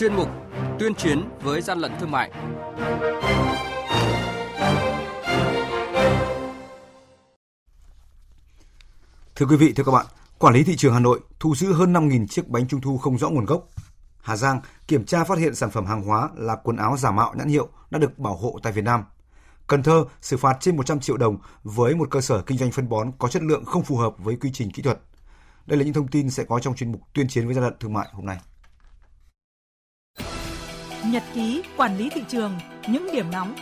chuyên mục tuyên chiến với gian lận thương mại. Thưa quý vị, thưa các bạn, quản lý thị trường Hà Nội thu giữ hơn 5.000 chiếc bánh trung thu không rõ nguồn gốc. Hà Giang kiểm tra phát hiện sản phẩm hàng hóa là quần áo giả mạo nhãn hiệu đã được bảo hộ tại Việt Nam. Cần Thơ xử phạt trên 100 triệu đồng với một cơ sở kinh doanh phân bón có chất lượng không phù hợp với quy trình kỹ thuật. Đây là những thông tin sẽ có trong chuyên mục tuyên chiến với gian lận thương mại hôm nay. Nhật ký quản lý thị trường, những điểm nóng.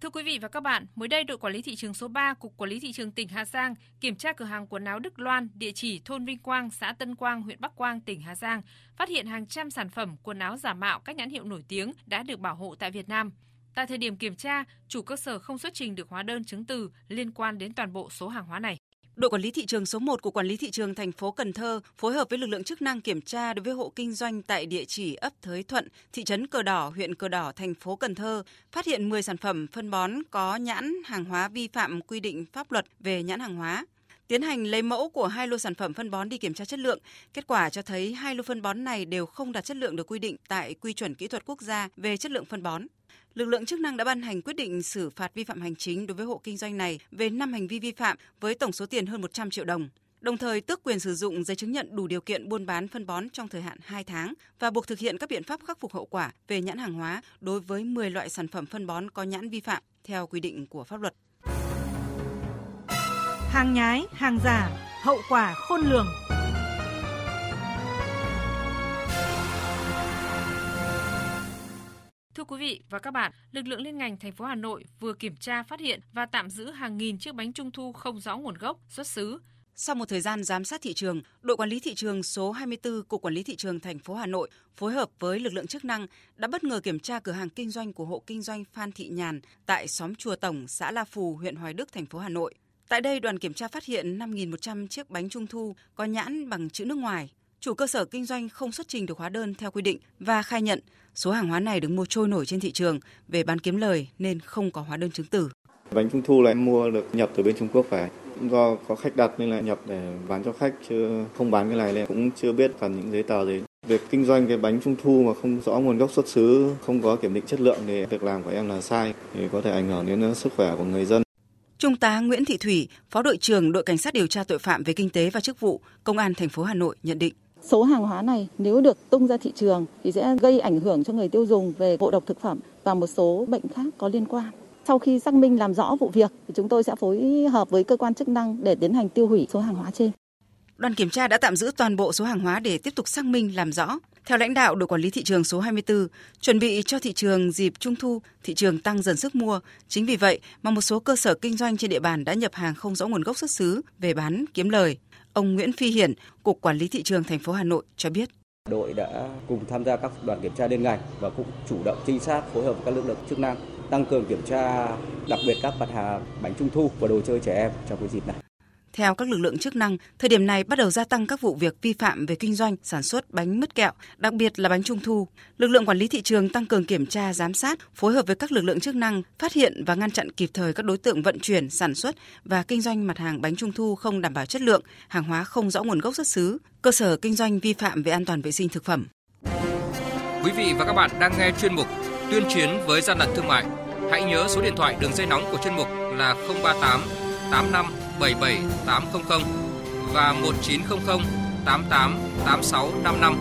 Thưa quý vị và các bạn, mới đây đội quản lý thị trường số 3, Cục Quản lý Thị trường tỉnh Hà Giang kiểm tra cửa hàng quần áo Đức Loan, địa chỉ thôn Vinh Quang, xã Tân Quang, huyện Bắc Quang, tỉnh Hà Giang, phát hiện hàng trăm sản phẩm quần áo giả mạo các nhãn hiệu nổi tiếng đã được bảo hộ tại Việt Nam. Tại thời điểm kiểm tra, chủ cơ sở không xuất trình được hóa đơn chứng từ liên quan đến toàn bộ số hàng hóa này. Đội quản lý thị trường số 1 của Quản lý thị trường thành phố Cần Thơ phối hợp với lực lượng chức năng kiểm tra đối với hộ kinh doanh tại địa chỉ ấp Thới Thuận, thị trấn Cờ Đỏ, huyện Cờ Đỏ, thành phố Cần Thơ, phát hiện 10 sản phẩm phân bón có nhãn hàng hóa vi phạm quy định pháp luật về nhãn hàng hóa. Tiến hành lấy mẫu của 2 lô sản phẩm phân bón đi kiểm tra chất lượng, kết quả cho thấy 2 lô phân bón này đều không đạt chất lượng được quy định tại quy chuẩn kỹ thuật quốc gia về chất lượng phân bón. Lực lượng chức năng đã ban hành quyết định xử phạt vi phạm hành chính đối với hộ kinh doanh này về 5 hành vi vi phạm với tổng số tiền hơn 100 triệu đồng, đồng thời tước quyền sử dụng giấy chứng nhận đủ điều kiện buôn bán phân bón trong thời hạn 2 tháng và buộc thực hiện các biện pháp khắc phục hậu quả về nhãn hàng hóa đối với 10 loại sản phẩm phân bón có nhãn vi phạm theo quy định của pháp luật. Hàng nhái, hàng giả, hậu quả khôn lường. Thưa quý vị và các bạn, lực lượng liên ngành thành phố Hà Nội vừa kiểm tra phát hiện và tạm giữ hàng nghìn chiếc bánh trung thu không rõ nguồn gốc, xuất xứ. Sau một thời gian giám sát thị trường, đội quản lý thị trường số 24 Cục Quản lý Thị trường thành phố Hà Nội phối hợp với lực lượng chức năng đã bất ngờ kiểm tra cửa hàng kinh doanh của hộ kinh doanh Phan Thị Nhàn tại xóm Chùa Tổng, xã La Phù, huyện Hoài Đức, thành phố Hà Nội. Tại đây, đoàn kiểm tra phát hiện 5.100 chiếc bánh trung thu có nhãn bằng chữ nước ngoài. Chủ cơ sở kinh doanh không xuất trình được hóa đơn theo quy định và khai nhận số hàng hóa này được mua trôi nổi trên thị trường về bán kiếm lời nên không có hóa đơn chứng từ. Bánh trung thu là em mua được nhập từ bên Trung Quốc phải. Do có khách đặt nên là nhập để bán cho khách chứ không bán cái này nên cũng chưa biết cần những giấy tờ gì. Việc kinh doanh cái bánh trung thu mà không rõ nguồn gốc xuất xứ, không có kiểm định chất lượng thì việc làm của em là sai thì có thể ảnh hưởng đến sức khỏe của người dân. Trung tá Nguyễn Thị Thủy, Phó đội trưởng đội cảnh sát điều tra tội phạm về kinh tế và chức vụ, Công an thành phố Hà Nội nhận định. Số hàng hóa này nếu được tung ra thị trường thì sẽ gây ảnh hưởng cho người tiêu dùng về ngộ độc thực phẩm và một số bệnh khác có liên quan. Sau khi xác minh làm rõ vụ việc thì chúng tôi sẽ phối hợp với cơ quan chức năng để tiến hành tiêu hủy số hàng hóa trên. Đoàn kiểm tra đã tạm giữ toàn bộ số hàng hóa để tiếp tục xác minh làm rõ. Theo lãnh đạo đội quản lý thị trường số 24, chuẩn bị cho thị trường dịp Trung thu, thị trường tăng dần sức mua. Chính vì vậy mà một số cơ sở kinh doanh trên địa bàn đã nhập hàng không rõ nguồn gốc xuất xứ về bán kiếm lời. Ông Nguyễn Phi Hiển, Cục Quản lý Thị trường thành phố Hà Nội cho biết. Đội đã cùng tham gia các đoàn kiểm tra liên ngành và cũng chủ động trinh sát phối hợp với các lực lượng chức năng tăng cường kiểm tra đặc biệt các mặt hàng bánh trung thu và đồ chơi trẻ em trong cái dịp này. Theo các lực lượng chức năng, thời điểm này bắt đầu gia tăng các vụ việc vi phạm về kinh doanh, sản xuất bánh mứt kẹo, đặc biệt là bánh trung thu. Lực lượng quản lý thị trường tăng cường kiểm tra, giám sát, phối hợp với các lực lượng chức năng phát hiện và ngăn chặn kịp thời các đối tượng vận chuyển, sản xuất và kinh doanh mặt hàng bánh trung thu không đảm bảo chất lượng, hàng hóa không rõ nguồn gốc xuất xứ, cơ sở kinh doanh vi phạm về an toàn vệ sinh thực phẩm. Quý vị và các bạn đang nghe chuyên mục Tuyên chiến với gian lận thương mại. Hãy nhớ số điện thoại đường dây nóng của chuyên mục là 038 85 77 800 và 1900 88 86 55.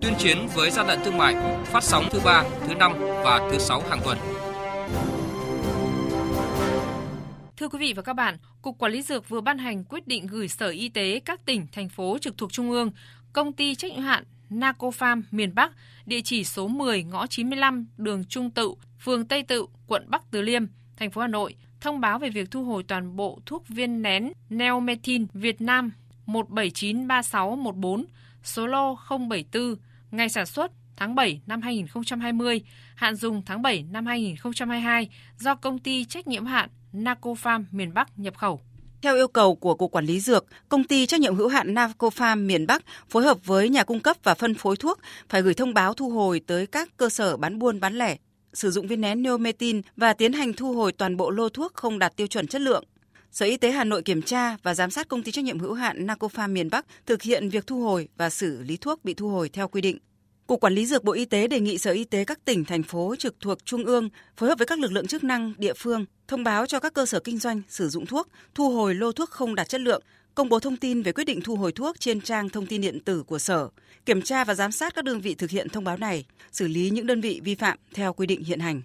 Tuyên chiến với gian lận thương mại phát sóng thứ 3, thứ 5 và thứ 6 hàng tuần. Thưa quý vị và các bạn, Cục Quản lý Dược vừa ban hành quyết định gửi Sở Y tế các tỉnh, thành phố trực thuộc Trung ương, công ty trách nhiệm hữu hạn NaCoPharm miền Bắc, địa chỉ số 10 ngõ 95 đường Trung Tự, phường Tây Tự, quận Bắc Từ Liêm, thành phố Hà Nội, thông báo về việc thu hồi toàn bộ thuốc viên nén Neo-Metin Việt Nam 1793614, số lô 074, ngày sản xuất tháng 7 năm 2020, hạn dùng tháng 7 năm 2022 do công ty trách nhiệm hữu hạn NaCoPharm miền Bắc nhập khẩu. Theo yêu cầu của Cục Quản lý Dược, công ty trách nhiệm hữu hạn NaCoPharm miền Bắc phối hợp với nhà cung cấp và phân phối thuốc phải gửi thông báo thu hồi tới các cơ sở bán buôn bán lẻ sử dụng viên nén Neo-Metin và tiến hành thu hồi toàn bộ lô thuốc không đạt tiêu chuẩn chất lượng. Sở Y tế Hà Nội kiểm tra và giám sát công ty trách nhiệm hữu hạn NaCoPharm miền Bắc thực hiện việc thu hồi và xử lý thuốc bị thu hồi theo quy định. Cục Quản lý Dược Bộ Y tế đề nghị Sở Y tế các tỉnh, thành phố trực thuộc Trung ương phối hợp với các lực lượng chức năng địa phương thông báo cho các cơ sở kinh doanh sử dụng thuốc, thu hồi lô thuốc không đạt chất lượng, công bố thông tin về quyết định thu hồi thuốc trên trang thông tin điện tử của Sở, kiểm tra và giám sát các đơn vị thực hiện thông báo này, xử lý những đơn vị vi phạm theo quy định hiện hành.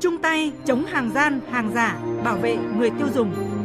Chung tay chống hàng gian, hàng giả, bảo vệ người tiêu dùng.